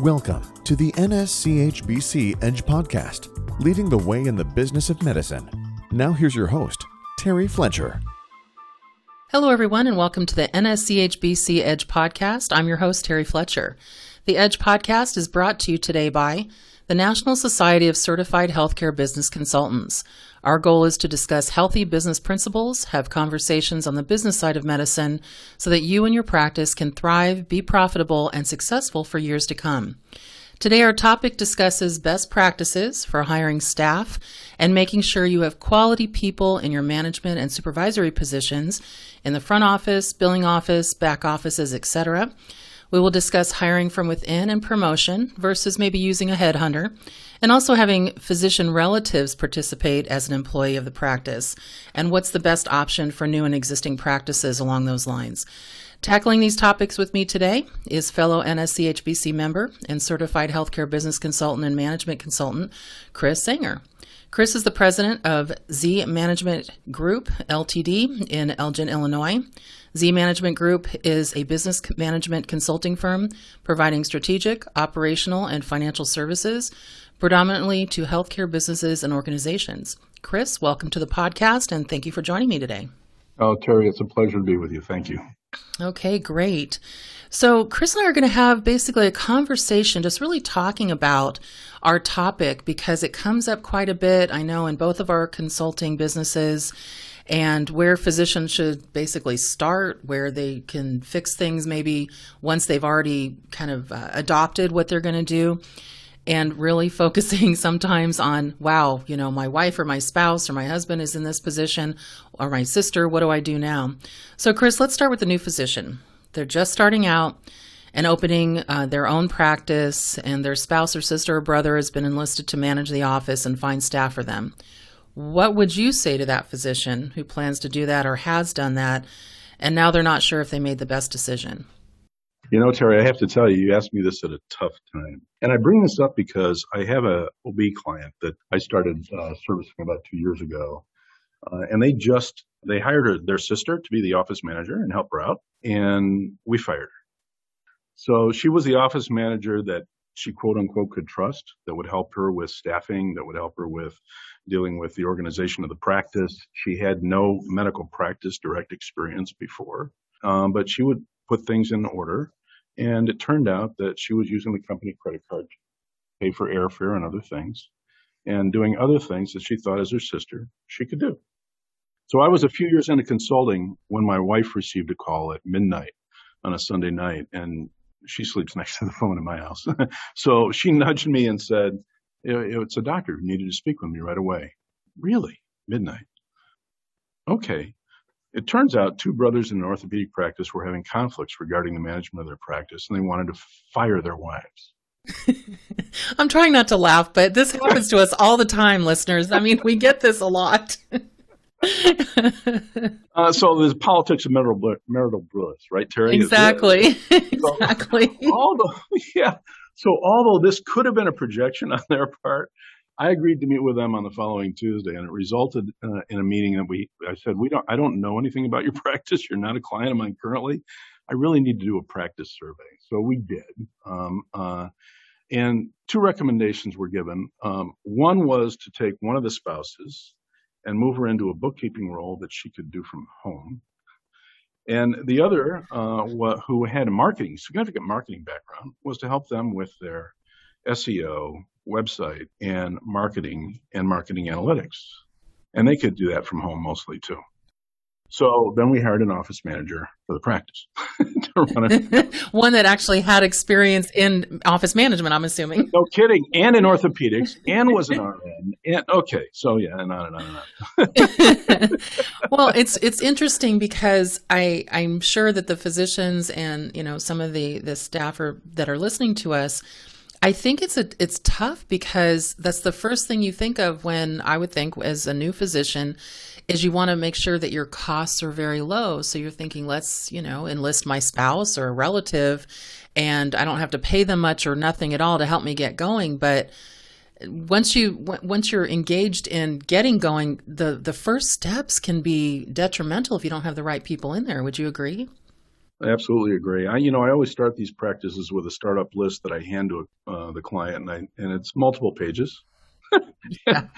Welcome to the NSCHBC Edge Podcast, leading the way in the business of medicine. Now here's your host, Terry Fletcher. Hello everyone and welcome to the NSCHBC Edge Podcast. I'm your host, Terry Fletcher. The Edge Podcast is brought to you today by the National Society of Certified Healthcare Business Consultants. Our goal is to discuss healthy business principles, have conversations on the business side of medicine, so that you and your practice can thrive, be profitable, and successful for years to come. Today, our topic discusses best practices for hiring staff and making sure you have quality people in your management and supervisory positions in the front office, billing office, back offices, etc. We will discuss hiring from within and promotion versus maybe using a headhunter, and also having physician relatives participate as an employee of the practice, and what's the best option for new and existing practices along those lines. Tackling these topics with me today is fellow NSCHBC member and certified healthcare business consultant and management consultant, Chris Singer. Chris is the president of Z Management Group, Ltd. in Elgin, Illinois. Z Management Group is a business management consulting firm providing strategic, operational, and financial services predominantly to healthcare businesses and organizations. Chris, welcome to the podcast, and thank you for joining me today. Oh, Terry, it's a pleasure to be with you. Thank you. Okay, great. So Chris and I are going to have basically a conversation just really talking about our topic because it comes up quite a bit, I know, in both of our consulting businesses, and where physicians should basically start, where they can fix things maybe once they've already kind of adopted what they're going to do, and really focusing sometimes on, wow, you know, my wife or my spouse or my husband is in this position, or my sister, what do I do now? So Chris, let's start with the new physician. They're just starting out and opening their own practice, and their spouse or sister or brother has been enlisted to manage the office and find staff for them. What would you say to that physician who plans to do that or has done that, and now they're not sure if they made the best decision? You know, Terry, I have to tell you, you asked me this at a tough time. And I bring this up because I have a OB client that I started servicing about 2 years ago. And they hired her, their sister, to be the office manager and help her out. And we fired her. So she was the office manager that she, quote unquote, could trust, that would help her with staffing, that would help her with dealing with the organization of the practice. She had no medical practice direct experience before, but she would put things in order. And it turned out that she was using the company credit card to pay for airfare and other things, and doing other things that she thought as her sister she could do. So I was a few years into consulting when my wife received a call at midnight on a Sunday night, and she sleeps next to the phone in my house. So she nudged me and said, it's a doctor who needed to speak with me right away. Really? Midnight? Okay. It turns out two brothers in an orthopedic practice were having conflicts regarding the management of their practice, and they wanted to fire their wives. I'm trying not to laugh, but this happens to us all the time, listeners. I mean, we get this a lot. So there's politics of marital bliss, right, Terry? Exactly. So, exactly. So although this could have been a projection on their part, I agreed to meet with them on the following Tuesday, and it resulted in a meeting that I said, I don't know anything about your practice. You're not a client of mine currently. I really need to do a practice survey. So we did. And two recommendations were given. One was to take one of the spouses and move her into a bookkeeping role that she could do from home. And the other, who had a significant marketing background, was to help them with their SEO, website, and marketing analytics. And they could do that from home mostly too. So then we hired an office manager for the practice. One that actually had experience in office management, I'm assuming. No kidding. And in orthopedics, and was an RN. And okay. So yeah, and on and on and on. Well, it's interesting because I'm sure that the physicians and, you know, some of the staff that are listening to us, I think it's tough because that's the first thing you think of when I would think as a new physician is you want to make sure that your costs are very low. So you're thinking, let's, you know, enlist my spouse or a relative and I don't have to pay them much or nothing at all to help me get going. But once you're engaged in getting going, the first steps can be detrimental if you don't have the right people in there. Would you agree? I absolutely agree. I always start these practices with a startup list that I hand to the client, and it's multiple pages. and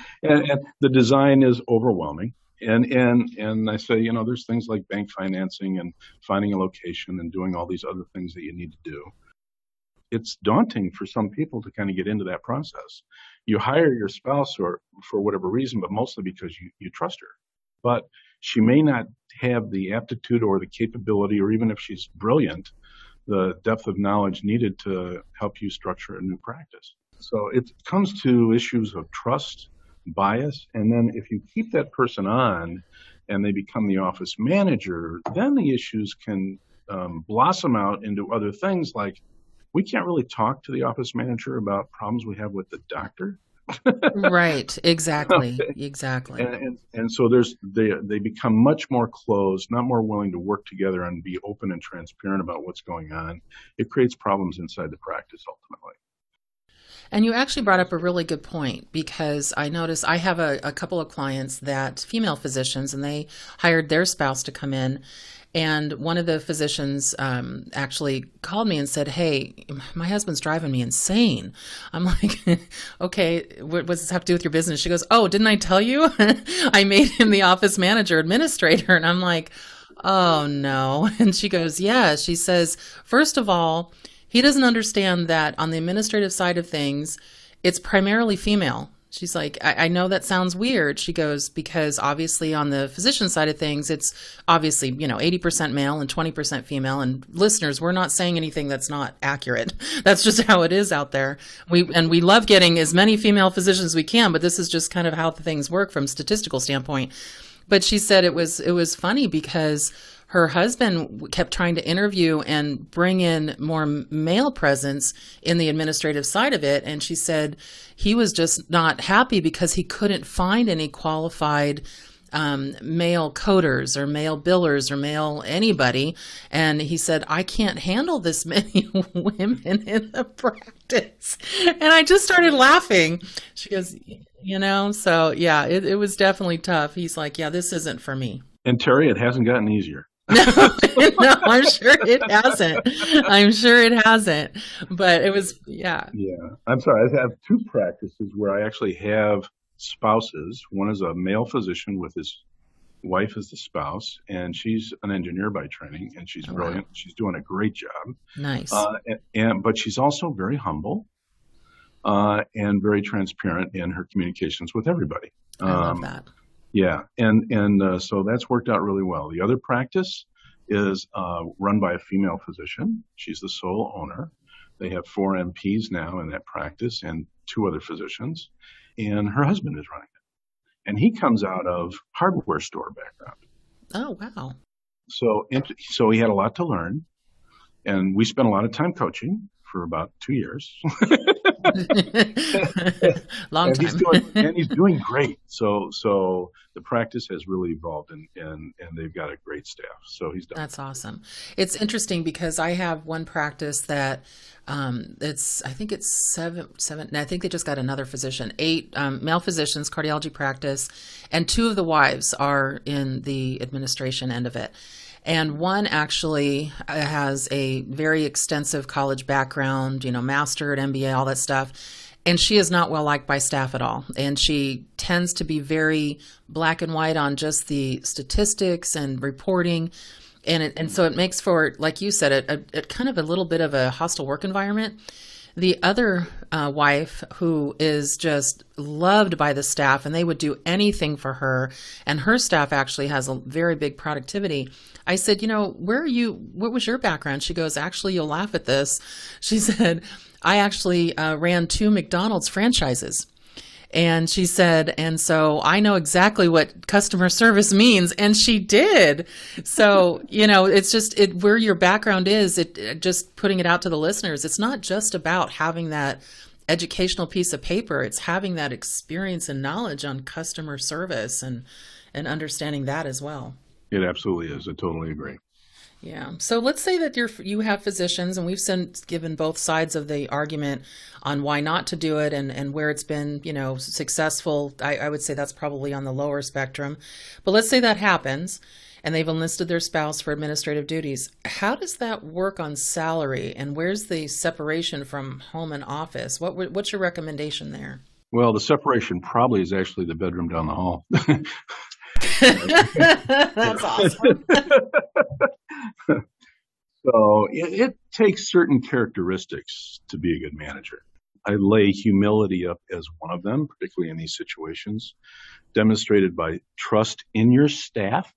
the design is overwhelming. And I say, there's things like bank financing and finding a location and doing all these other things that you need to do. It's daunting for some people to kind of get into that process. You hire your spouse or for whatever reason, but mostly because you trust her. But she may not have the aptitude or the capability, or even if she's brilliant, the depth of knowledge needed to help you structure a new practice. So it comes to issues of trust, bias, and then if you keep that person on and they become the office manager, then the issues can blossom out into other things like, we can't really talk to the office manager about problems we have with the doctor. Right. Exactly. Okay. Exactly. And so they become much more closed, not more willing to work together and be open and transparent about what's going on. It creates problems inside the practice ultimately. And you actually brought up a really good point, because I notice I have a couple of clients that female physicians, and they hired their spouse to come in. And one of the physicians actually called me and said, "Hey, my husband's driving me insane." I'm like, "Okay, what does this have to do with your business?" She goes, "Oh, didn't I tell you? I made him the office manager administrator." And I'm like, "Oh, no." And she goes, "Yeah." She says, "First of all, he doesn't understand that on the administrative side of things, it's primarily female." She's like, I know that sounds weird. She goes, because obviously on the physician side of things, it's obviously, 80% male and 20% female. And listeners, we're not saying anything that's not accurate. That's just how it is out there. We love getting as many female physicians as we can, but this is just kind of how things work from a statistical standpoint. But she said it was funny because her husband kept trying to interview and bring in more male presence in the administrative side of it. And she said he was just not happy because he couldn't find any qualified male coders or male billers or male anybody. And he said, "I can't handle this many women in the practice." And I just started laughing. She goes, so yeah, it was definitely tough. He's like, "Yeah, this isn't for me." And Terry, it hasn't gotten easier. No, I'm sure it hasn't. But it was, yeah. Yeah. I'm sorry. I have two practices where I actually have spouses. One is a male physician with his wife as the spouse, and she's an engineer by training, and she's brilliant. Wow. She's doing a great job. Nice. But she's also very humble and very transparent in her communications with everybody. I love that. Yeah. And so that's worked out really well. The other practice is run by a female physician. She's the sole owner. They have 4 MPs now in that practice and 2 other physicians. And her husband is running it. And he comes out of hardware store background. Oh, wow. So he had a lot to learn. And we spent a lot of time coaching for about 2 years. Long time. He's doing great. So the practice has really evolved, and they've got a great staff. So he's done. That's awesome. It's interesting because I have one practice that it's seven. I think they just got another physician, 8 male physicians, cardiology practice, and 2 of the wives are in the administration end of it. And one actually has a very extensive college background, master's, MBA, all that stuff. And she is not well liked by staff at all. And she tends to be very black and white on just the statistics and reporting. And so it makes for, like you said, it kind of a little bit of a hostile work environment. The other wife, who is just loved by the staff, and they would do anything for her, and her staff actually has a very big productivity. I said, "Where are you? What was your background?" She goes, "Actually, you'll laugh at this." She said, "I actually ran 2 McDonald's franchises." And she said, "And so I know exactly what customer service means." And she did. So, it's just where your background is, just putting it out to the listeners. It's not just about having that educational piece of paper. It's having that experience and knowledge on customer service and understanding that as well. It absolutely is. I totally agree. Yeah. So let's say that you have physicians, and we've given both sides of the argument on why not to do it and where it's been, successful. I would say that's probably on the lower spectrum. But let's say that happens, and they've enlisted their spouse for administrative duties. How does that work on salary, and where's the separation from home and office? What's your recommendation there? Well, the separation probably is actually the bedroom down the hall. That's awesome. So it takes certain characteristics to be a good manager. I lay humility up as one of them, particularly in these situations, demonstrated by trust in your staff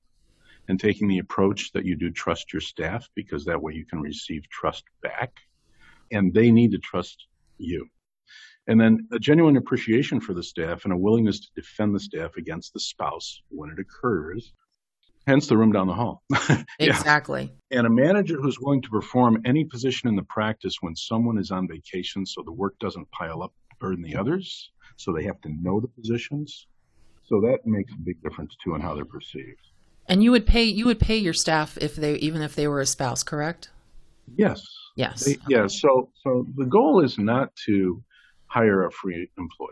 and taking the approach that you do trust your staff, because that way you can receive trust back and they need to trust you. And then a genuine appreciation for the staff and a willingness to defend the staff against the spouse when it occurs. Hence the room down the hall. Exactly. Yeah. And a manager who's willing to perform any position in the practice when someone is on vacation, so the work doesn't pile up, burden the others, so they have to know the positions. So that makes a big difference too in how they're perceived. And you would pay your staff even if they were a spouse, correct? Yes. Yes. Yeah. So the goal is not to hire a free employee.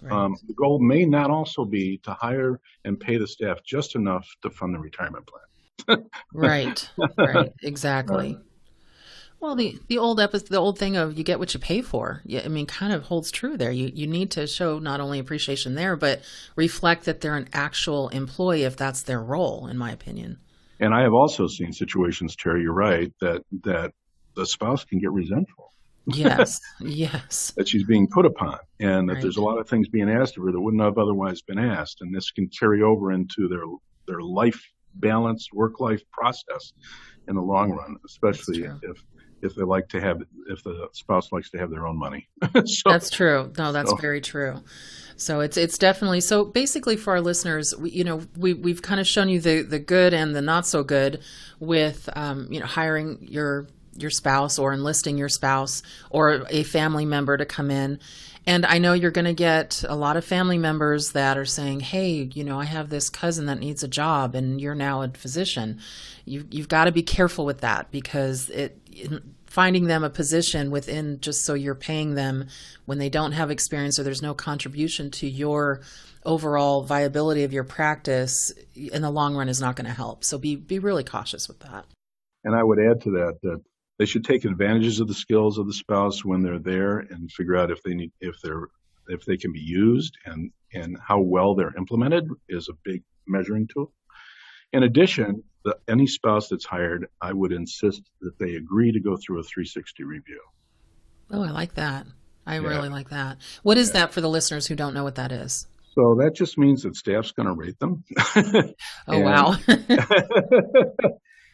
Right. The goal may not also be to hire and pay the staff just enough to fund the retirement plan. Right. Right. Exactly. Well, the old thing of you get what you pay for. Yeah, I mean, kind of holds true there. You need to show not only appreciation there, but reflect that they're an actual employee if that's their role, in my opinion. And I have also seen situations, Terry, you're right, that the spouse can get resentful. Yes, yes. That she's being put upon, and that right. There's a lot of things being asked of her that wouldn't have otherwise been asked. And this can carry over into their life balance, work-life process in the long run, especially if the spouse likes to have their own money. So, that's true. No, that's very true. So it's definitely, so basically for our listeners, we've kind of shown you the good and the not so good with, hiring your spouse or enlisting your spouse or a family member to come in. And I know you're going to get a lot of family members that are saying, hey, I have this cousin that needs a job and you're now a physician. You've got to be careful with that, because finding them a position within just so you're paying them when they don't have experience or there's no contribution to your overall viability of your practice in the long run is not going to help. So be really cautious with that. And I would add to that they should take advantages of the skills of the spouse when they're there and figure out if they can be used, and how well they're implemented is a big measuring tool. In addition, any spouse that's hired, I would insist that they agree to go through a 360 review. Oh, I like that. I really like that. What is that for the listeners who don't know what that is? So that just means that staff's going to rate them. Oh, wow.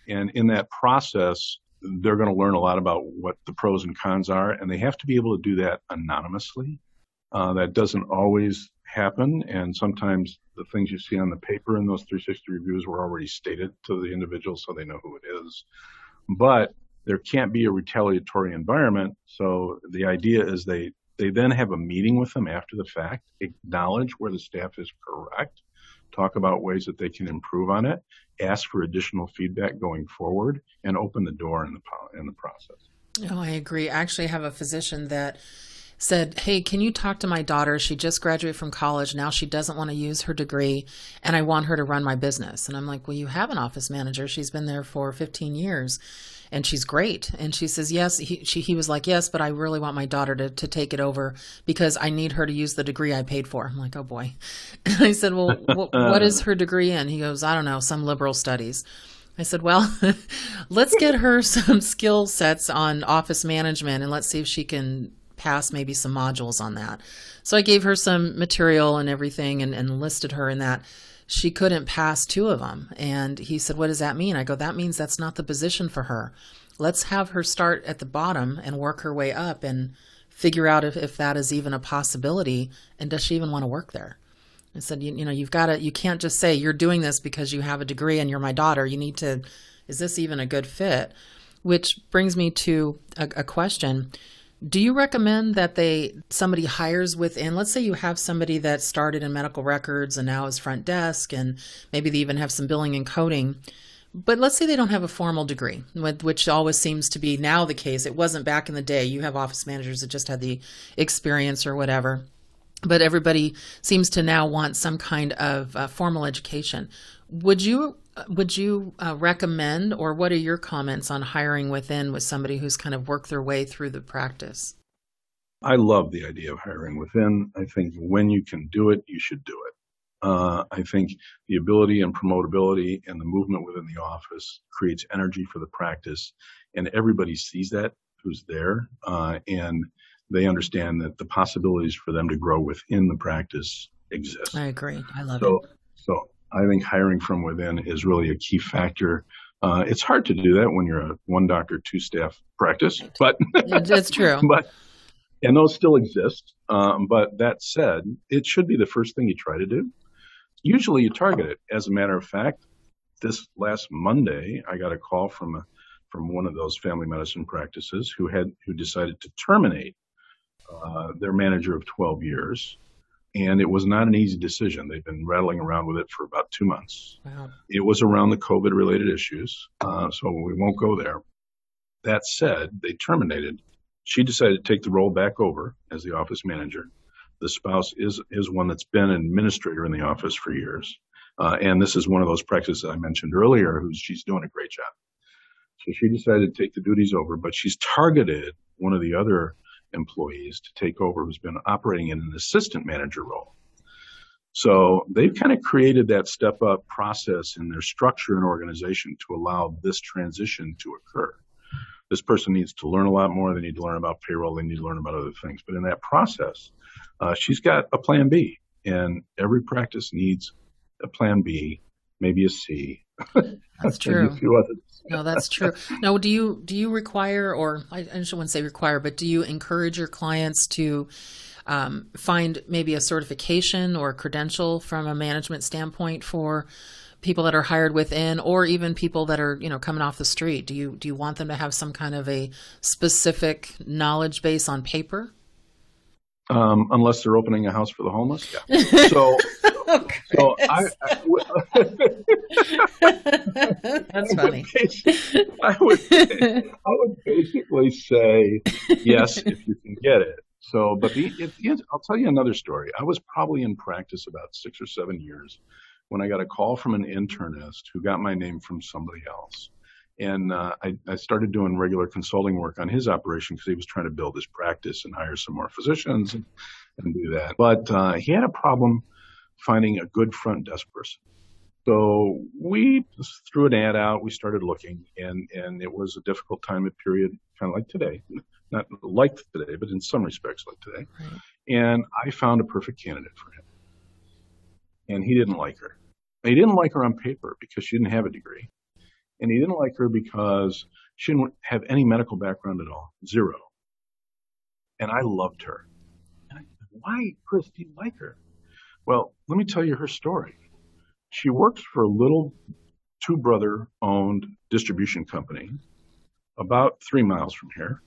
And in that process, they're going to learn a lot about what the pros and cons are, and they have to be able to do that anonymously. That doesn't always happen, and sometimes the things you see on the paper in those 360 reviews were already stated to the individual so they know who it is. But there can't be a retaliatory environment, so the idea is they then have a meeting with them after the fact, acknowledge where the staff is correct, talk about ways that they can improve on it, ask for additional feedback going forward, and open the door in the process. Oh, I agree. I actually have a physician that said, hey, can you talk to my daughter? She just graduated from college. Now she doesn't want to use her degree, and I want her to run my business. And I'm like, well, you have an office manager. She's been there for 15 years, and she's great. And she says, yes. He was like, yes, but I really want my daughter to take it over because I need her to use the degree I paid for. I'm like, oh, boy. And I said, well, what is her degree in? He goes, I don't know, some liberal studies. I said, well, let's get her some skill sets on office management, and let's see if she can pass maybe some modules on that. So I gave her some material and everything and enlisted her in that. She couldn't pass two of them. And he said, what does that mean? I go, that means that's not the position for her. Let's have her start at the bottom and work her way up and figure out if that is even a possibility. And does she even want to work there? I said, you can't just say you're doing this because you have a degree and you're my daughter. You need to, is this even a good fit? Which brings me to a question. Do you recommend that somebody hires within, let's say you have somebody that started in medical records and now is front desk, and maybe they even have some billing and coding, but let's say they don't have a formal degree, which always seems to be now the case. It wasn't back in the day. You have office managers that just had the experience or whatever. but everybody seems to now want some kind of formal education. Would you recommend, or what are your comments on hiring within with somebody who's kind of worked their way through the practice? I love the idea of hiring within. I think when you can do it, you should do it. I think the ability and promotability and the movement within the office creates energy for the practice, and everybody sees that who's there, and they understand that the possibilities for them to grow within the practice exist. I agree. I love it. So I think hiring from within is really a key factor. It's hard to do that when you're a one doctor, two staff practice, but that's true. And those still exist. But that said, it should be the first thing you try to do. Usually you target it. As a matter of fact, this last Monday, I got a call from one of those family medicine practices who decided to terminate their manager of 12 years. And it was not an easy decision. They've been rattling around with it for about 2 months. Wow. It was around the COVID-related issues, so we won't go there. That said, they terminated. She decided to take the role back over as the office manager. The spouse is one that's been an administrator in the office for years. And this is one of those practices I mentioned earlier, she's doing a great job. So she decided to take the duties over, but she's targeted one of the other employees to take over who's been operating in an assistant manager role. So they've kind of created that step up process in their structure and organization to allow this transition to occur. This person needs to learn a lot more. They need to learn about payroll. They need to learn about other things. But in that process, she's got a plan B, and every practice needs a plan B, maybe a C. That's true. A few others. No, that's true. Now, do you require, or I just wouldn't say require, but do you encourage your clients to find maybe a certification or a credential from a management standpoint for people that are hired within, or even people that are, coming off the street? Do you want them to have some kind of a specific knowledge base on paper? Unless they're opening a house for the homeless. Yeah. So that's funny. I would basically say yes if you can get it. So, but I'll tell you another story. I was probably in practice about 6 or 7 years when I got a call from an internist who got my name from somebody else. And I started doing regular consulting work on his operation because he was trying to build his practice and hire some more physicians and do that. But he had a problem finding a good front desk person. So we threw an ad out. We started looking, and it was a difficult time and period, kind of like today. Not like today, but in some respects like today. Right. And I found a perfect candidate for him. And he didn't like her. He didn't like her on paper because she didn't have a degree. And he didn't like her because she didn't have any medical background at all. Zero. And I loved her. And I said, why, Chris, do you like her? Well, let me tell you her story. She works for a little two-brother owned distribution company about 3 miles from here.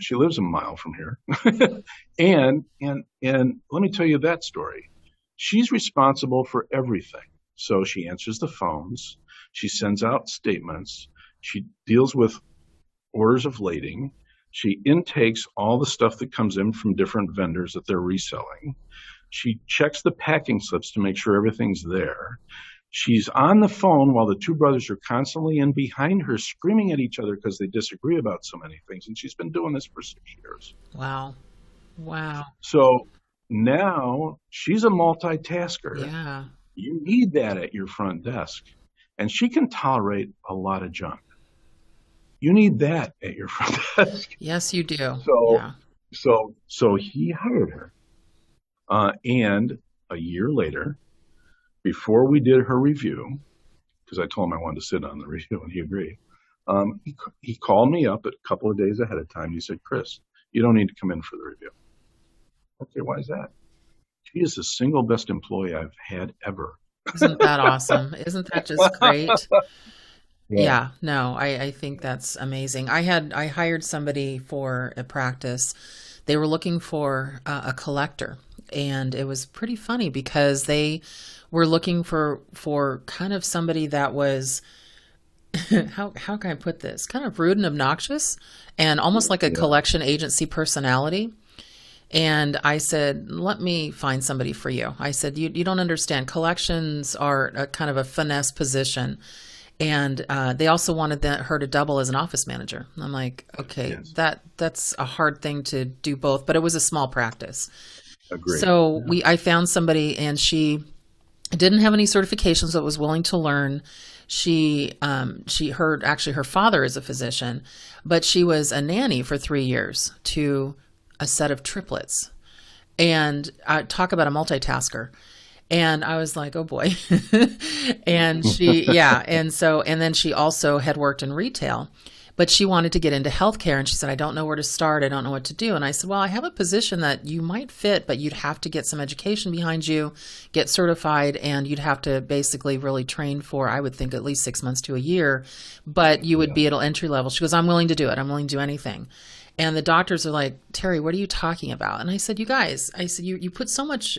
She lives a mile from here. and let me tell you that story. She's responsible for everything. So she answers the phones. She sends out statements. She deals with orders of lading. She intakes all the stuff that comes in from different vendors that they're reselling. She checks the packing slips to make sure everything's there. She's on the phone while the two brothers are constantly in behind her screaming at each other because they disagree about so many things. And she's been doing this for 6 years. Wow. Wow. So now she's a multitasker. Yeah. You need that at your front desk. And she can tolerate a lot of junk. You need that at your front desk. Yes, you do. So he hired her. And a year later, before we did her review, because I told him I wanted to sit on the review and he agreed, he called me up a couple of days ahead of time. He said, Chris, you don't need to come in for the review. Okay, why is that? She is the single best employee I've had ever. Isn't that awesome? Isn't that just great? Yeah, no, I think that's amazing. I hired somebody for a practice. They were looking for a collector, and it was pretty funny because they were looking for kind of somebody that was, how can I put this? Kind of rude and obnoxious, and almost like a collection agency personality. And I said, let me find somebody for you. I said, you don't understand. Collections are a kind of a finesse position. And they also wanted her to double as an office manager. I'm like, okay, yes. that's a hard thing to do both, but it was a small practice. Agreed. So yeah. I found somebody, and she didn't have any certifications, but was willing to learn. She heard, actually her father is a physician, but she was a nanny for 3 years to a set of triplets, and talk about a multitasker. And I was like, oh boy. And she, yeah. And so, and then she also had worked in retail, but she wanted to get into healthcare. And she said, I don't know where to start. I don't know what to do. And I said, well, I have a position that you might fit, but you'd have to get some education behind you, get certified, and you'd have to basically really train for, I would think, at least 6 months to a year, but you would be at entry level. She goes, I'm willing to do it. I'm willing to do anything. And the doctors are like, Terry, what are you talking about? And I said, you guys, I said, you put so much,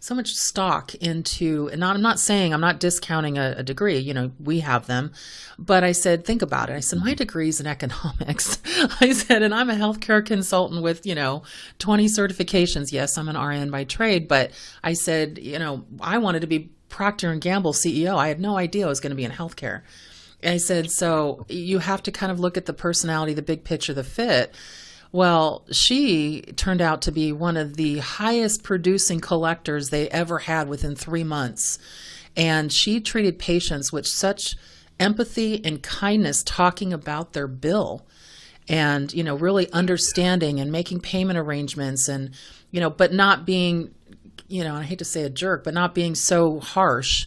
so much stock into, and I'm not saying, I'm not discounting a degree, you know, we have them, but I said, think about it. I said, my degree's in economics. I said, and I'm a healthcare consultant with, you know, 20 certifications. Yes, I'm an RN by trade, but I said, you know, I wanted to be Procter & Gamble CEO. I had no idea I was going to be in healthcare. I said, so you have to kind of look at the personality, the big picture, the fit. Well, she turned out to be one of the highest producing collectors they ever had within 3 months. And she treated patients with such empathy and kindness, talking about their bill and, you know, really understanding and making payment arrangements and, you know, but not being, you know, I hate to say a jerk, but not being so harsh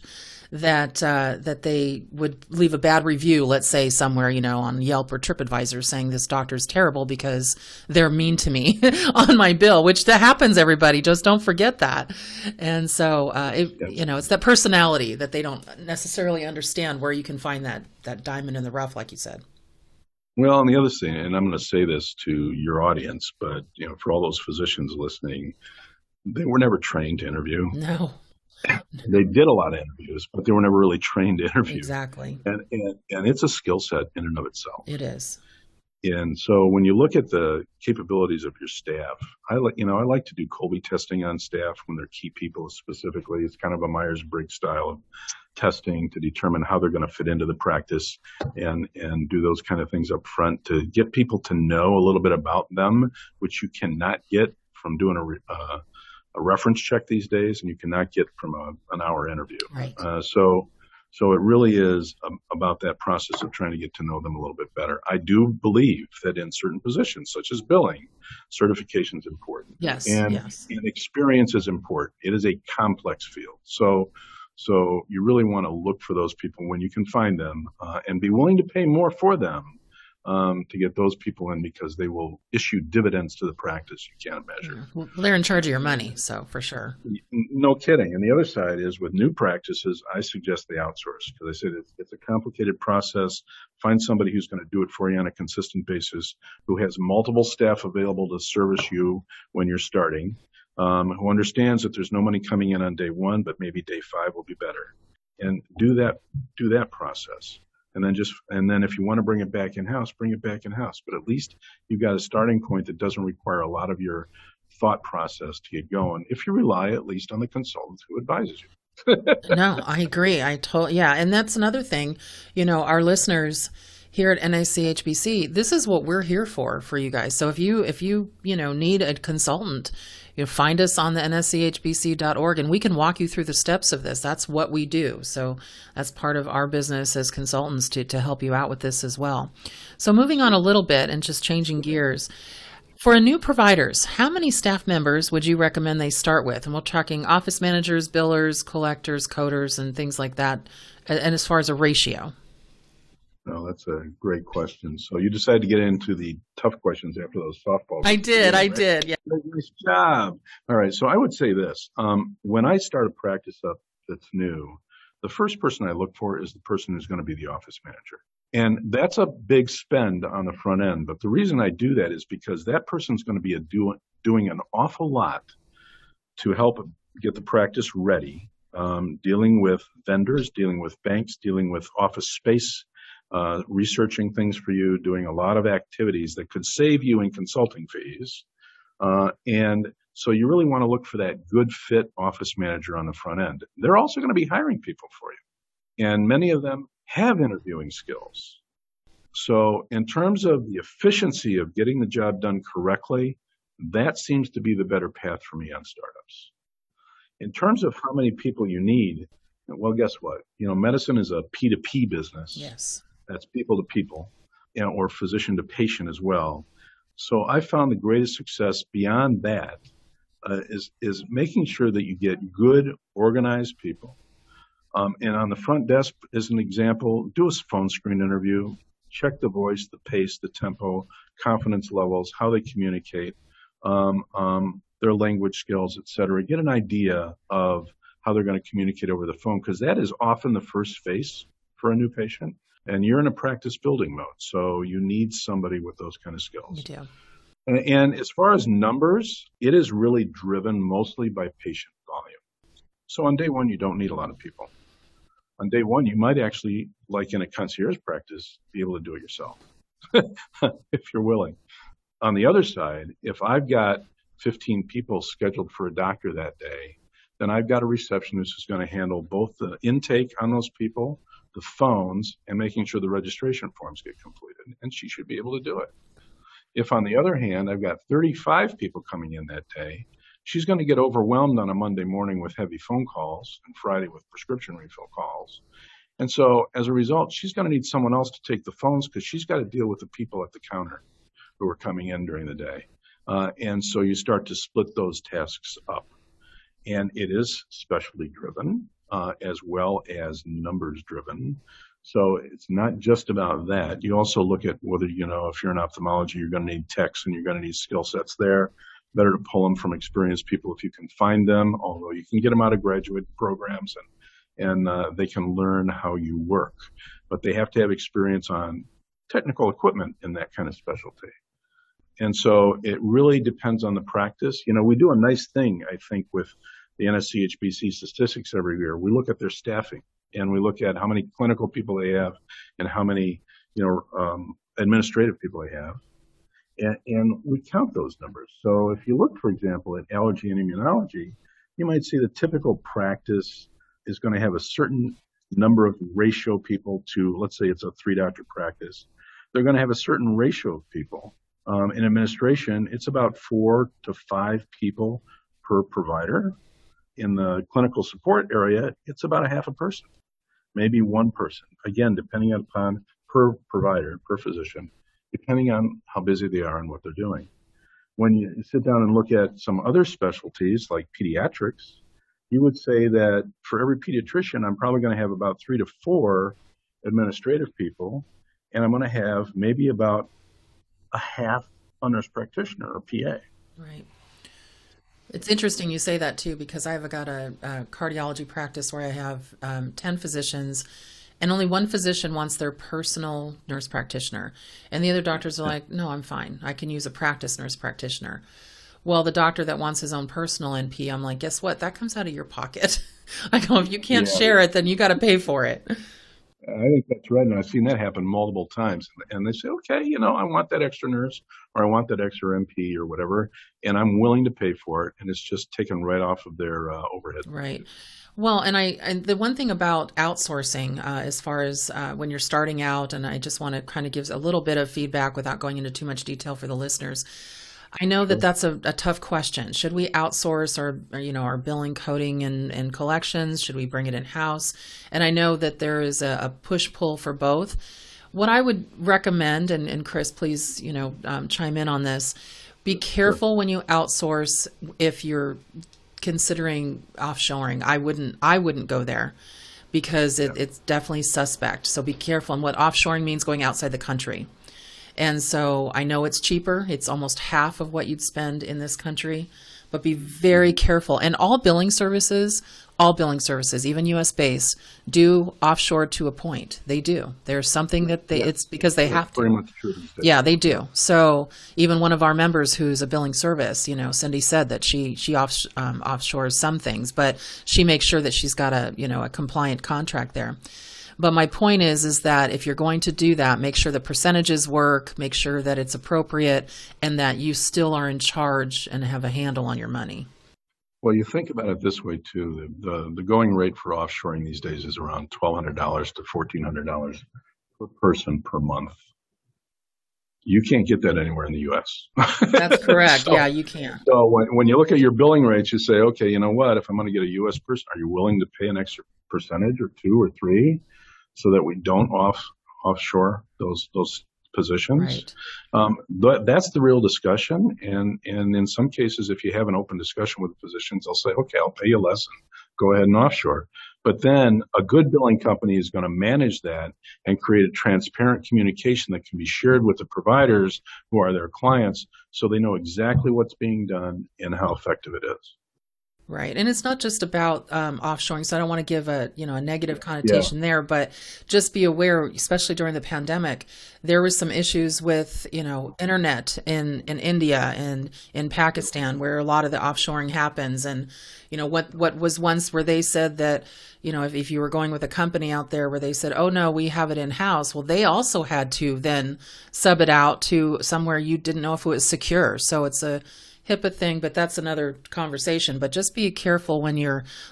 that that they would leave a bad review, let's say somewhere, you know, on Yelp or TripAdvisor, saying this doctor's terrible because they're mean to me on my bill, which that happens, everybody, just don't forget that. And so, you know, it's that personality that they don't necessarily understand where you can find that diamond in the rough, like you said. Well, on the other thing, and I'm going to say this to your audience, but, you know, for all those physicians listening, they were never trained to interview. No. They did a lot of interviews, but they were never really trained to interview. Exactly. And it's a skill set in and of itself. It is. And so when you look at the capabilities of your staff, I like to do Colby testing on staff when they're key people specifically. It's kind of a Myers-Briggs style of testing to determine how they're going to fit into the practice and do those kind of things up front to get people to know a little bit about them, which you cannot get from doing a reference check these days, and you cannot get from an hour interview. Right. So it really is about that process of trying to get to know them a little bit better. I do believe that in certain positions, such as billing, certification is important. Yes. And experience is important. It is a complex field. So you really want to look for those people when you can find them, and be willing to pay more for them. To get those people in, because they will issue dividends to the practice you can't measure. Yeah. Well, they're in charge of your money, so for sure. No kidding. And the other side is with new practices, I suggest they outsource, because I said it's a complicated process. Find somebody who's going to do it for you on a consistent basis, who has multiple staff available to service you when you're starting, who understands that there's no money coming in on day one, but maybe day five will be better. And do that process. And then if you want to bring it back in-house, bring it back in-house. But at least you've got a starting point that doesn't require a lot of your thought process to get going, if you rely at least on the consultant who advises you. No, I agree. Yeah. And that's another thing, you know, our listeners here at NSCHBC, this is what we're here for you guys. So if you need a consultant, you know, find us on the nschbc.org, and we can walk you through the steps of this. That's what we do. So that's part of our business as consultants to help you out with this as well. So moving on a little bit and just changing gears. For new providers, how many staff members would you recommend they start with? And we're talking office managers, billers, collectors, coders, and things like that, and as far as a ratio. No, that's a great question. So you decided to get into the tough questions after those softballs. I did. Yeah. Nice job. All right. So I would say this. When I start a practice up that's new, the first person I look for is the person who's going to be the office manager. And that's a big spend on the front end. But the reason I do that is because that person's going to be doing an awful lot to help get the practice ready, dealing with vendors, dealing with banks, dealing with office space, researching things for you, doing a lot of activities that could save you in consulting fees, And so you really want to look for that good fit office manager on the front end. They're also going to be hiring people for you. And many of them have interviewing skills. So in terms of the efficiency of getting the job done correctly, that seems to be the better path for me on startups. In terms of how many people you need, well, guess what? You know, medicine is a P2P business. Yes. That's people to people, you know, or physician to patient as well. So I found the greatest success beyond that is making sure that you get good, organized people. And on the front desk, as an example, do a phone screen interview, check the voice, the pace, the tempo, confidence levels, how they communicate, their language skills, et cetera. Get an idea of how they're going to communicate over the phone, because that is often the first face for a new patient. And you're in a practice building mode, so you need somebody with those kind of skills. You do. And as far as numbers, it is really driven mostly by patient volume. So on day one, you don't need a lot of people. On day one, you might actually, like in a concierge practice, be able to do it yourself, if you're willing. On the other side, if I've got 15 people scheduled for a doctor that day, then I've got a receptionist who's going to handle both the intake on those people, the phones, and making sure the registration forms get completed, and she should be able to do it. If, on the other hand, I've got 35 people coming in that day, she's going to get overwhelmed on a Monday morning with heavy phone calls and Friday with prescription refill calls. And so, as a result, she's going to need someone else to take the phones because she's got to deal with the people at the counter who are coming in during the day. And so you start to split those tasks up. And it is specialty driven, as well as numbers driven. So it's not just about that. You also look at whether, you know, if you're in ophthalmology, you're going to need techs and you're going to need skill sets there. Better to pull them from experienced people if you can find them, although you can get them out of graduate programs and they can learn how you work. But they have to have experience on technical equipment in that kind of specialty. And so it really depends on the practice. You know, we do a nice thing, I think, with the NSCHBC statistics every year. We look at their staffing and we look at how many clinical people they have and how many, you know, administrative people they have. And we count those numbers. So if you look, for example, at allergy and immunology, you might see the typical practice is going to have a certain number of ratio people to, let's say it's a 3-doctor practice. They're going to have a certain ratio of people. In administration, it's about 4 to 5 people per provider. In the clinical support area, it's about a half a person, maybe one person. Again, depending upon per provider, per physician, depending on how busy they are and what they're doing. When you sit down and look at some other specialties like pediatrics, you would say that for every pediatrician, I'm probably going to have about 3 to 4 administrative people, and I'm going to have maybe about a half a nurse practitioner or PA. Right. It's interesting you say that too, because I've got a cardiology practice where I have 10 physicians and only one physician wants their personal nurse practitioner. And the other doctors are like, no, I'm fine. I can use a practice nurse practitioner. Well, the doctor that wants his own personal NP, I'm like, guess what? That comes out of your pocket. I go, if you can't share it, then you got to pay for it. I think that's right. And I've seen that happen multiple times. And they say, okay, you know, I want that extra nurse or I want that extra MP or whatever, and I'm willing to pay for it. And it's just taken right off of their overhead. Right. Well, and the one thing about outsourcing as far as when you're starting out, and I just want to kind of give a little bit of feedback without going into too much detail for the listeners. I know that that's a tough question. Should we outsource our, you know, our billing, coding, and collections? Should we bring it in-house? And I know that there is a push-pull for both. What I would recommend, and Chris, please, you know, chime in on this, be careful when you outsource if you're considering offshoring. I wouldn't go there because it's definitely suspect. So be careful. And what offshoring means, going outside the country. And so I know it's cheaper. It's almost half of what you'd spend in this country, but be very careful. And all billing services, even US-based, do offshore to a point. They do. There's something that they, it's because they have to. Pretty much true. Yeah, they do. So even one of our members who's a billing service, you know, Cindy said that she offshores some things, but she makes sure that she's got a, you know, a compliant contract there. But my point is that if you're going to do that, make sure the percentages work, make sure that it's appropriate, and that you still are in charge and have a handle on your money. Well, you think about it this way too. The going rate for offshoring these days is around $1,200 to $1,400 per person per month. You can't get that anywhere in the U.S. That's correct. So, yeah, you can't. So when you look at your billing rates, you say, okay, you know what? If I'm going to get a U.S. person, are you willing to pay an extra percentage or 2 or 3, so that we don't offshore those positions? Right. That's the real discussion. And in some cases, if you have an open discussion with physicians, they'll say, okay, I'll pay you less. Go ahead and offshore. But then a good billing company is going to manage that and create a transparent communication that can be shared with the providers who are their clients, so they know exactly what's being done and how effective it is. Right. And it's not just about offshoring. So I don't want to give a negative connotation there, but just be aware, especially during the pandemic, there was some issues with, internet in India and in Pakistan, where a lot of the offshoring happens. And, what was once where they said that, if you were going with a company out there where they said, oh, no, we have it in-house. Well, they also had to then sub it out to somewhere you didn't know if it was secure. So it's a HIPAA thing, but that's another conversation. But just be careful when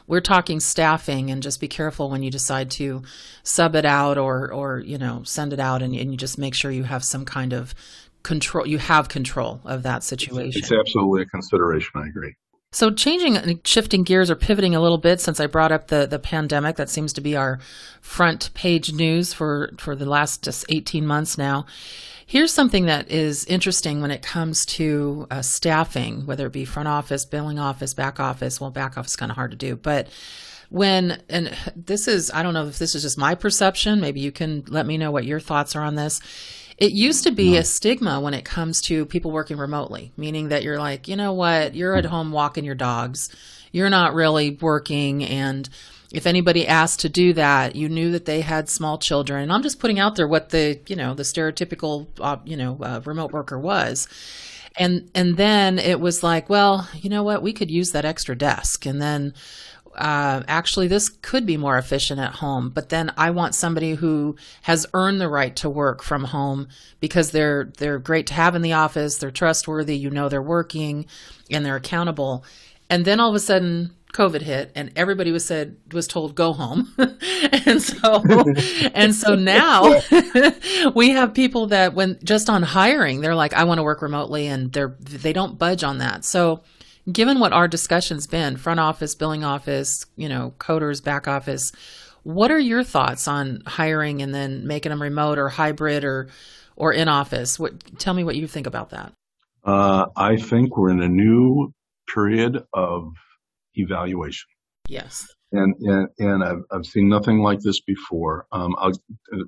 we're talking staffing, and just be careful when you decide to sub it out or send it out, and you just make sure you have some kind of control. You have control of that situation. It's absolutely a consideration. I agree. So shifting gears or pivoting a little bit, since I brought up the pandemic, that seems to be our front page news for the last just 18 months now. Here's something that is interesting when it comes to staffing, whether it be front office, billing office, back office. Well, back office is kind of hard to do, but I don't know if this is just my perception. Maybe you can let me know what your thoughts are on this. It used to be a stigma when it comes to people working remotely, meaning that you're like, you know what, you're at home walking your dogs. You're not really working. And if anybody asked to do that, you knew that they had small children. And I'm just putting out there what the stereotypical, remote worker was. And then it was like, well, you know what, we could use that extra desk. And then actually, this could be more efficient at home, but then I want somebody who has earned the right to work from home because they're great to have in the office. They're trustworthy, they're working, and they're accountable. And then all of a sudden, COVID hit, and everybody was told go home, and so now we have people that when just on hiring, they're like, I want to work remotely, and they don't budge on that. So, given what our discussion's been, front office, billing office, coders, back office, what are your thoughts on hiring and then making them remote or hybrid or in office? Tell me what you think about that. I think we're in a new period of evaluation. Yes. And I've seen nothing like this before. A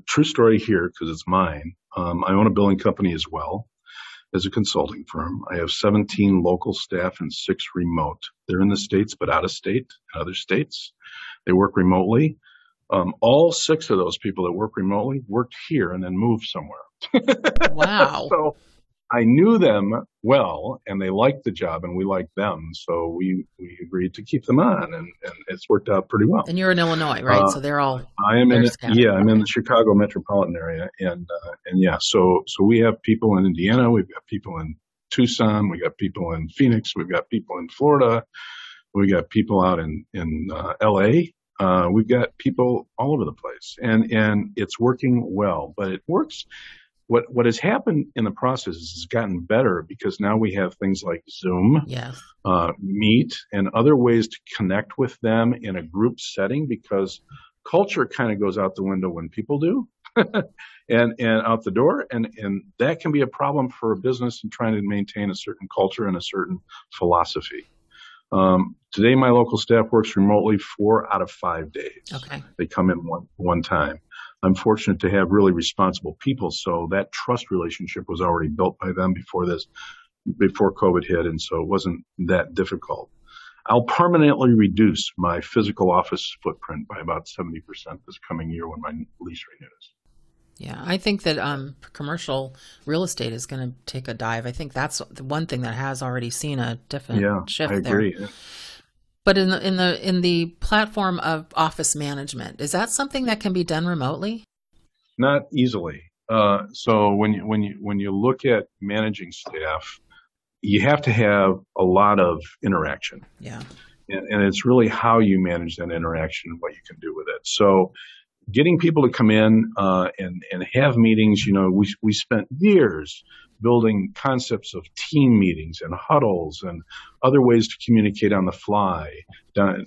true story here, because it's mine. I own a billing company as well. As a consulting firm, I have 17 local staff and 6 remote. They're in the States, but out of state, in other states. They work remotely. All 6 of those people that work remotely worked here and then moved somewhere. Wow. So I knew them well, and they liked the job, and we liked them. So we agreed to keep them on, and it's worked out pretty well. And you're in Illinois, right? So they're all. I'm in the Chicago metropolitan area, So we have people in Indiana, we've got people in Tucson, we got people in Phoenix, we've got people in Florida, we got people out in L.A. We've got people all over the place, and it's working well, but it works. What has happened in the process is it's gotten better because now we have things like Zoom, Meet, and other ways to connect with them in a group setting, because culture kind of goes out the window when people do and out the door. And that can be a problem for a business in trying to maintain a certain culture and a certain philosophy. Today, my local staff works remotely 4 out of 5 days. Okay. They come in one time. I'm fortunate to have really responsible people, so that trust relationship was already built by them before COVID hit, and so it wasn't that difficult. I'll permanently reduce my physical office footprint by about 70% this coming year when my lease renews. Yeah, I think that commercial real estate is going to take a dive. I think that's the one thing that has already seen a definite shift there. I agree. But in the platform of office management, is that something that can be done remotely? Not easily. So when you look at managing staff, you have to have a lot of interaction. Yeah. And it's really how you manage that interaction and what you can do with it. So getting people to come in and have meetings, you know, we spent years building concepts of team meetings and huddles and other ways to communicate on the fly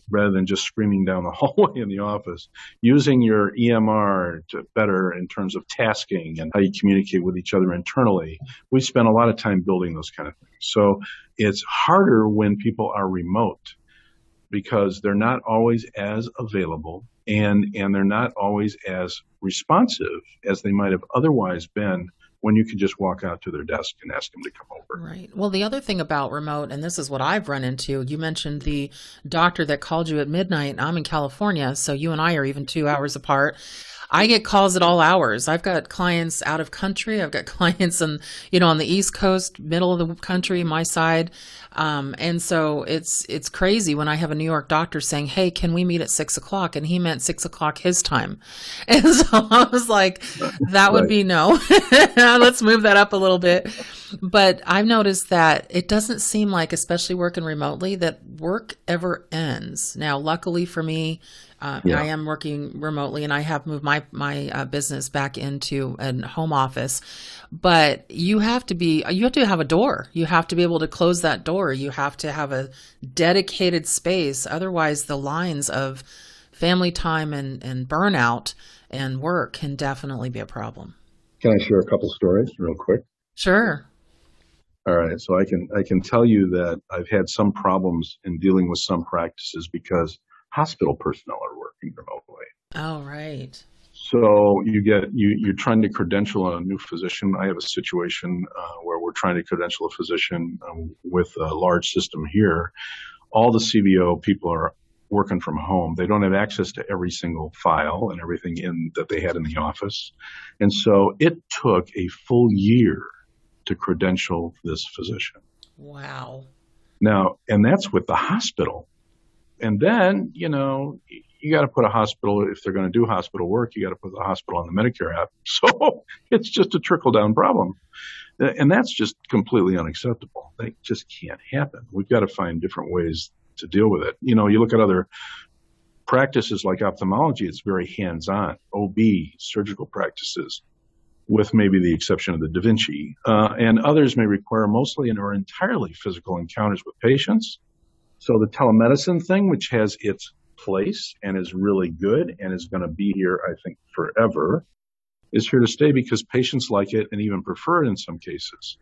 rather than just screaming down the hallway in the office, using your EMR to better in terms of tasking and how you communicate with each other internally. We spent a lot of time building those kind of things. So it's harder when people are remote because they're not always as available and they're not always as responsive as they might have otherwise been when you could just walk out to their desk and ask them to come over. Right. Well, the other thing about remote, and this is what I've run into, you mentioned the doctor that called you at midnight. I'm in California, so you and I are even 2 hours apart. I get calls at all hours. I've got clients out of country. I've got clients in, you know, on the East Coast, middle of the country, my side. And so it's crazy when I have a New York doctor saying, hey, can we meet at 6 o'clock? And he meant 6 o'clock his time. And so I was like, that would be no. Let's move that up a little bit. But I've noticed that it doesn't seem like, especially working remotely, that work ever ends. Now, luckily for me, I am working remotely and I have moved my business back into a home office, but you have to have a door. You have to be able to close that door. You have to have a dedicated space. Otherwise the lines of family time and burnout and work can definitely be a problem. Can I share a couple stories real quick? Sure. All right. So I can tell you that I've had some problems in dealing with some practices because hospital personnel are working remotely. Oh, right. So you're trying to credential a new physician. I have a situation where we're trying to credential a physician with a large system here. All the CBO people are working from home. They don't have access to every single file and everything that they had in the office. And so it took a full year to credential this physician. Wow. Now, and that's with the hospital. And then, you know, you got to put a hospital, if they're going to do hospital work, you got to put the hospital on the Medicare app. So it's just a trickle down problem. And that's just completely unacceptable. That just can't happen. We've got to find different ways to deal with it. You know, you look at other practices like ophthalmology, it's very hands-on, OB, surgical practices, with maybe the exception of the Da Vinci. And others may require mostly and or entirely physical encounters with patients. So the telemedicine thing, which has its place and is really good and is going to be here, I think, forever, is here to stay because patients like it and even prefer it in some cases.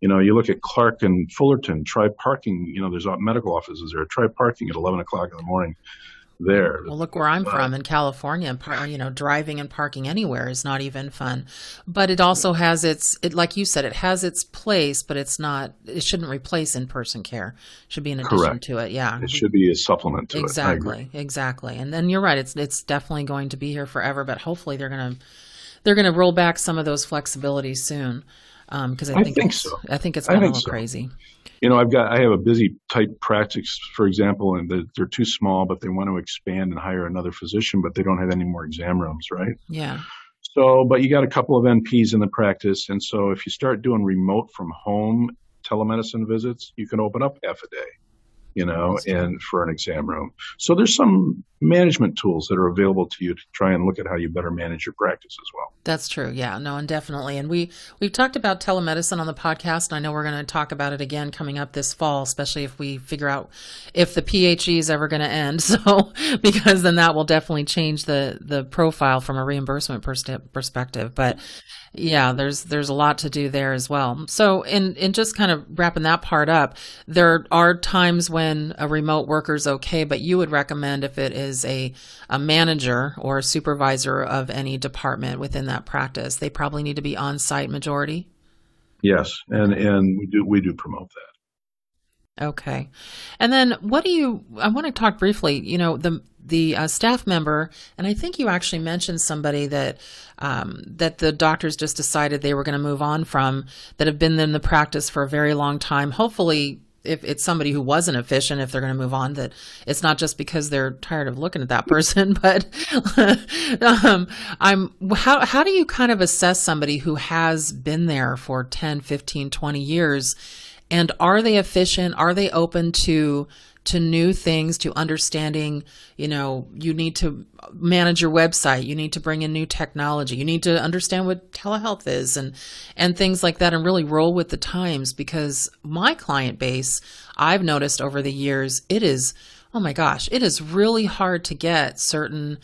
You know, you look at Clark and Fullerton, try parking. You know, there's medical offices there. Try parking at 11 o'clock in the morning there. Well, look where I'm from in California, you know, driving and parking anywhere is not even fun. But it also has like you said, it has its place, but it shouldn't replace in-person care. It should be an addition to it. Yeah. It should be a supplement to it. Exactly. And then you're right. It's definitely going to be here forever, but hopefully they're going to roll back some of those flexibilities soon. Because I think it's a little crazy. You know, I have a busy type practice, for example, and they're too small, but they want to expand and hire another physician, but they don't have any more exam rooms, right? Yeah. So, but you got a couple of NPs in the practice, and so if you start doing remote from home telemedicine visits, you can open up half a day, you know, and for an exam room. So there's some management tools that are available to you to try and look at how you better manage your practice as well. That's true. Yeah, no, and definitely. And we've talked about telemedicine on the podcast, and I know we're going to talk about it again coming up this fall, especially if we figure out if the PHE is ever going to end. So, because then that will definitely change the profile from a reimbursement perspective. But yeah, there's a lot to do there as well. So in just kind of wrapping that part up, there are times when a remote worker is okay, but you would recommend if it is a manager or a supervisor of any department within that practice, they probably need to be on site majority. Yes. And we do promote that. Okay. And then I want to talk briefly, you know, the staff member, and I think you actually mentioned somebody that the doctors just decided they were going to move on from, that have been in the practice for a very long time, hopefully if it's somebody who wasn't efficient, if they're going to move on, that it's not just because they're tired of looking at that person, but how do you kind of assess somebody who has been there for 10, 15, 20 years, and are they efficient? Are they open to new things, to understanding, you know, you need to manage your website, you need to bring in new technology, you need to understand what telehealth is and things like that, and really roll with the times. Because my client base, I've noticed over the years, it is, oh my gosh, it is really hard to get certain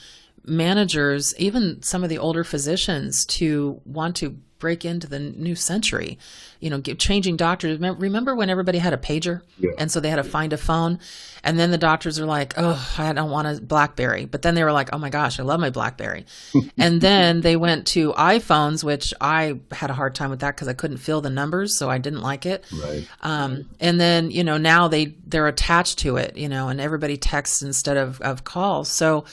managers, even some of the older physicians, to want to break into the new century, you know, changing doctors. Remember when everybody had a pager? Yeah. And so they had to find a phone, and then the doctors are like, oh, I don't want a BlackBerry. But then they were like, oh my gosh, I love my BlackBerry. And then they went to iPhones, which I had a hard time with that because I couldn't fill the numbers. So I didn't like it. Right. And then, you know, now they're attached to it, you know, and everybody texts instead of calls. So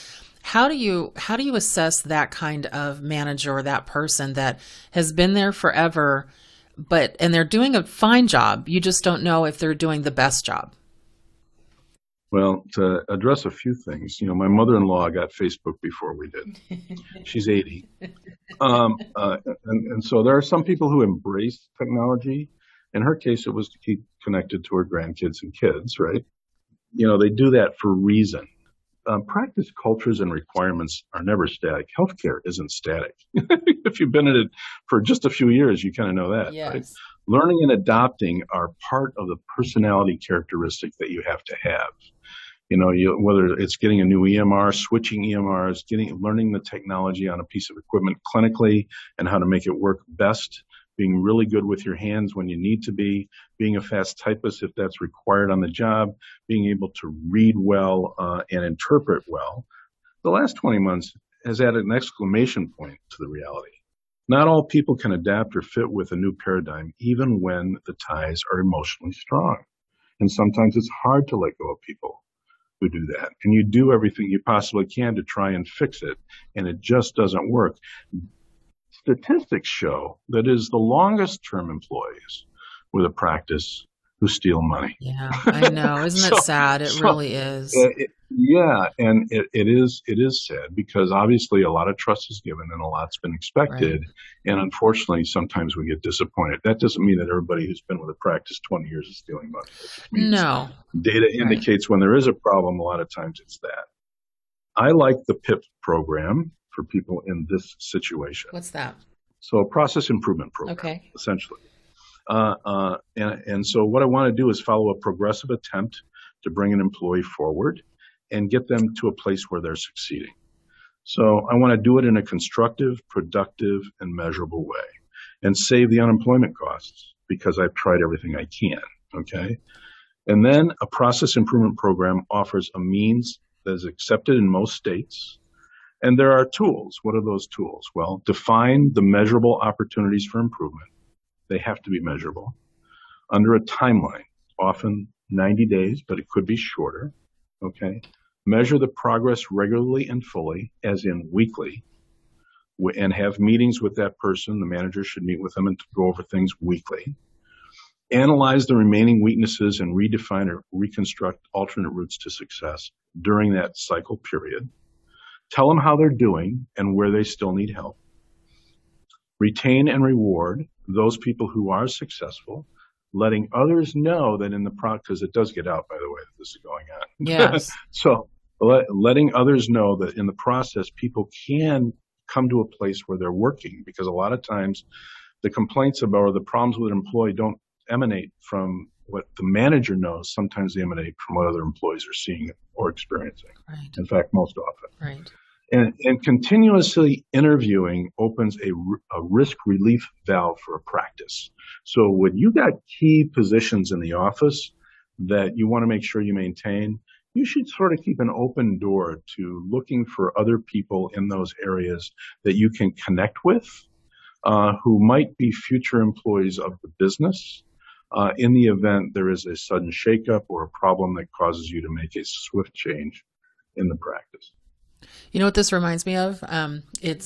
How do you assess that kind of manager or that person that has been there forever, and they're doing a fine job? You just don't know if they're doing the best job. Well, to address a few things, you know, my mother-in-law got Facebook before we did. She's 80. And so there are some people who embrace technology. In her case, it was to keep connected to her grandkids and kids, right? You know, they do that for a reason. Practice cultures and requirements are never static. Healthcare isn't static. If you've been in it for just a few years, you kind of know that. Yes. Right? Learning and adopting are part of the personality characteristic that you have to have. You know, whether it's getting a new EMR, switching EMRs, learning the technology on a piece of equipment clinically and how to make it work best, being really good with your hands when you need to be, being a fast typist if that's required on the job, being able to read well and interpret well. The last 20 months has added an exclamation point to the reality. Not all people can adapt or fit with a new paradigm, even when the ties are emotionally strong. And sometimes it's hard to let go of people who do that. And you do everything you possibly can to try and fix it, and it just doesn't work. Statistics show that it is the longest-term employees with a practice who steal money. Yeah, I know. Isn't that sad? It really is. It is sad, because obviously a lot of trust is given and a lot's been expected. Right. And unfortunately, sometimes we get disappointed. That doesn't mean that everybody who's been with a practice 20 years is stealing money. No. Data indicates when there is a problem, a lot of times it's that. I like the PIP program for people in this situation. What's that? So a process improvement program, okay, essentially. And so what I want to do is follow a progressive attempt to bring an employee forward and get them to a place where they're succeeding. So I want to do it in a constructive, productive, and measurable way, and save the unemployment costs because I've tried everything I can, okay? And then a process improvement program offers a means that is accepted in most states. And there are tools. What are those tools? Well, define the measurable opportunities for improvement. They have to be measurable. Under a timeline, often 90 days, but it could be shorter. Okay. Measure the progress regularly and fully, as in weekly, and have meetings with that person. The manager should meet with them and go over things weekly. Analyze the remaining weaknesses and redefine or reconstruct alternate routes to success during that cycle period. Tell them how they're doing and where they still need help. Retain and reward those people who are successful, letting others know that in the process, because it does get out, by the way, that this is going on. Yes. So letting others know that in the process, people can come to a place where they're working, because a lot of times the complaints about or the problems with an employee don't emanate from what the manager knows. Sometimes they emanate from what other employees are seeing or experiencing. Right. In fact, most often. Right. And continuously interviewing opens a risk relief valve for a practice. So when you got key positions in the office that you want to make sure you maintain, you should sort of keep an open door to looking for other people in those areas that you can connect with, who might be future employees of the business. In the event there is a sudden shakeup or a problem that causes you to make a swift change in the practice. You know what this reminds me of? I'm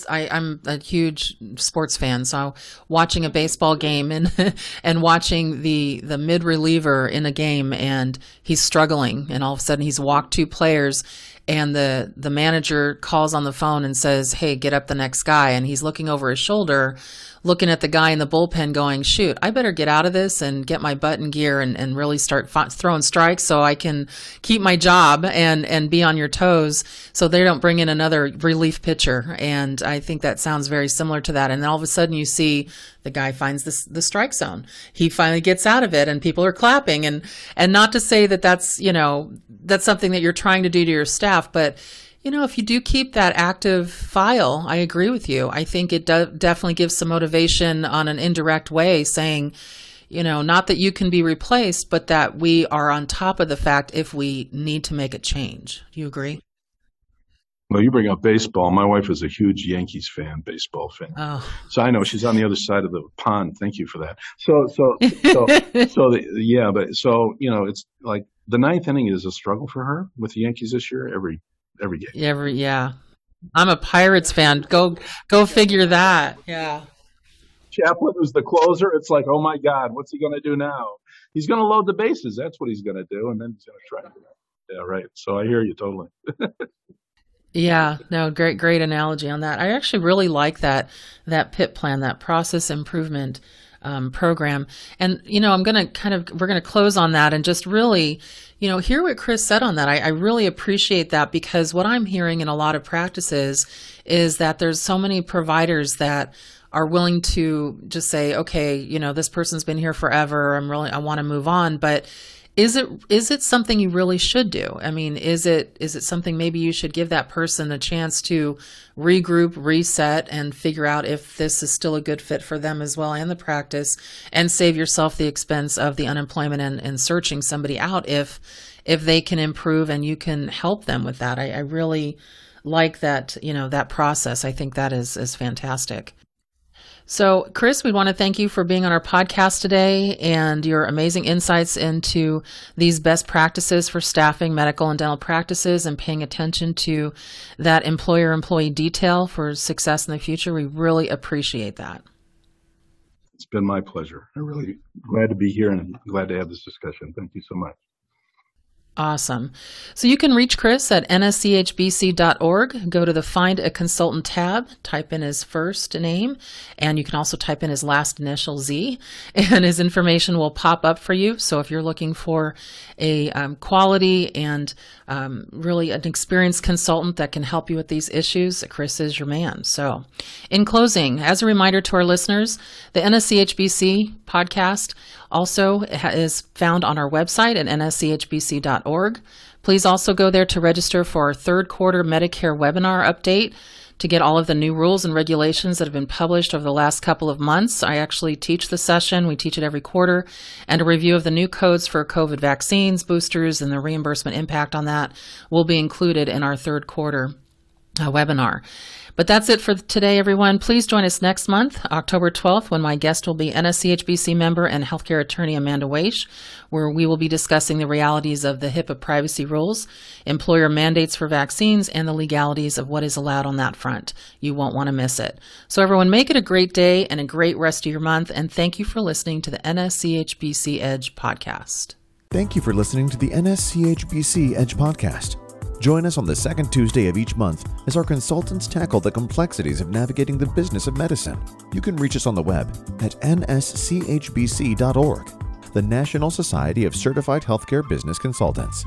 a huge sports fan, so watching a baseball game and watching the mid reliever in a game, and he's struggling, and all of a sudden he's walked two players, and the manager calls on the phone and says, "Hey, get up the next guy." And he's looking over his shoulder, looking at the guy in the bullpen going, "Shoot, I better get out of this and get my butt in gear and really start throwing strikes so I can keep my job and be on your toes so they don't bring in another relief pitcher." And I think that sounds very similar to that. And then all of a sudden you see the guy finds the strike zone. He finally gets out of it and people are clapping. And not to say that that's, you know, that's something that you're trying to do to your staff, but you know, if you do keep that active file, I agree with you. I think it definitely gives some motivation on an indirect way, saying, you know, not that you can be replaced, but that we are on top of the fact if we need to make a change. Do you agree? Well, you bring up baseball. My wife is a huge Yankees fan, baseball fan. Oh. So I know she's on the other side of the pond. Thank you for that. So you know, it's like the ninth inning is a struggle for her with the Yankees this year. Every game. Yeah. I'm a Pirates fan. Go figure that. Yeah. Chaplin was the closer. It's like, oh my God, what's he going to do now? He's going to load the bases. That's what he's going to do, and then he's going to try to do that. Yeah, right. So I hear you totally. Yeah, no, great analogy on that. I actually really like that PIP plan, that process improvement program. And, you know, we're going to close on that and just really, you know, hear what Chris said on that. I really appreciate that, because what I'm hearing in a lot of practices is that there's so many providers that are willing to just say, okay, you know, this person's been here forever. I want to move on. But is it something you really should do? I mean, is it something maybe you should give that person a chance to regroup, reset, and figure out if this is still a good fit for them as well and the practice, and save yourself the expense of the unemployment and searching somebody out if they can improve and you can help them with that. I really like that, you know, that process. I think that is fantastic. So, Chris, we want to thank you for being on our podcast today and your amazing insights into these best practices for staffing medical and dental practices and paying attention to that employer-employee detail for success in the future. We really appreciate that. It's been my pleasure. I'm really glad to be here and glad to have this discussion. Thank you so much. Awesome. So you can reach Chris at nschbc.org. Go to the Find a Consultant tab, type in his first name, and you can also type in his last initial Z, and his information will pop up for you. So if you're looking for a quality and really an experienced consultant that can help you with these issues, Chris is your man. So in closing, as a reminder to our listeners, the NSCHBC podcast also is found on our website at nschbc.org. Please also go there to register for our third quarter Medicare webinar update to get all of the new rules and regulations that have been published over the last couple of months. I actually teach the session. We teach it every quarter, and a review of the new codes for COVID vaccines, boosters, and the reimbursement impact on that will be included in our third quarter webinar. But that's it for today, everyone. Please join us next month, October 12th, when my guest will be NSCHBC member and healthcare attorney Amanda Weish, where we will be discussing the realities of the HIPAA privacy rules, employer mandates for vaccines, and the legalities of what is allowed on that front. You won't want to miss it. So everyone, make it a great day and a great rest of your month, and thank you for listening to the NSCHBC Edge podcast. Thank you for listening to the NSCHBC Edge podcast. Join us on the second Tuesday of each month as our consultants tackle the complexities of navigating the business of medicine. You can reach us on the web at nschbc.org, the National Society of Certified Healthcare Business Consultants.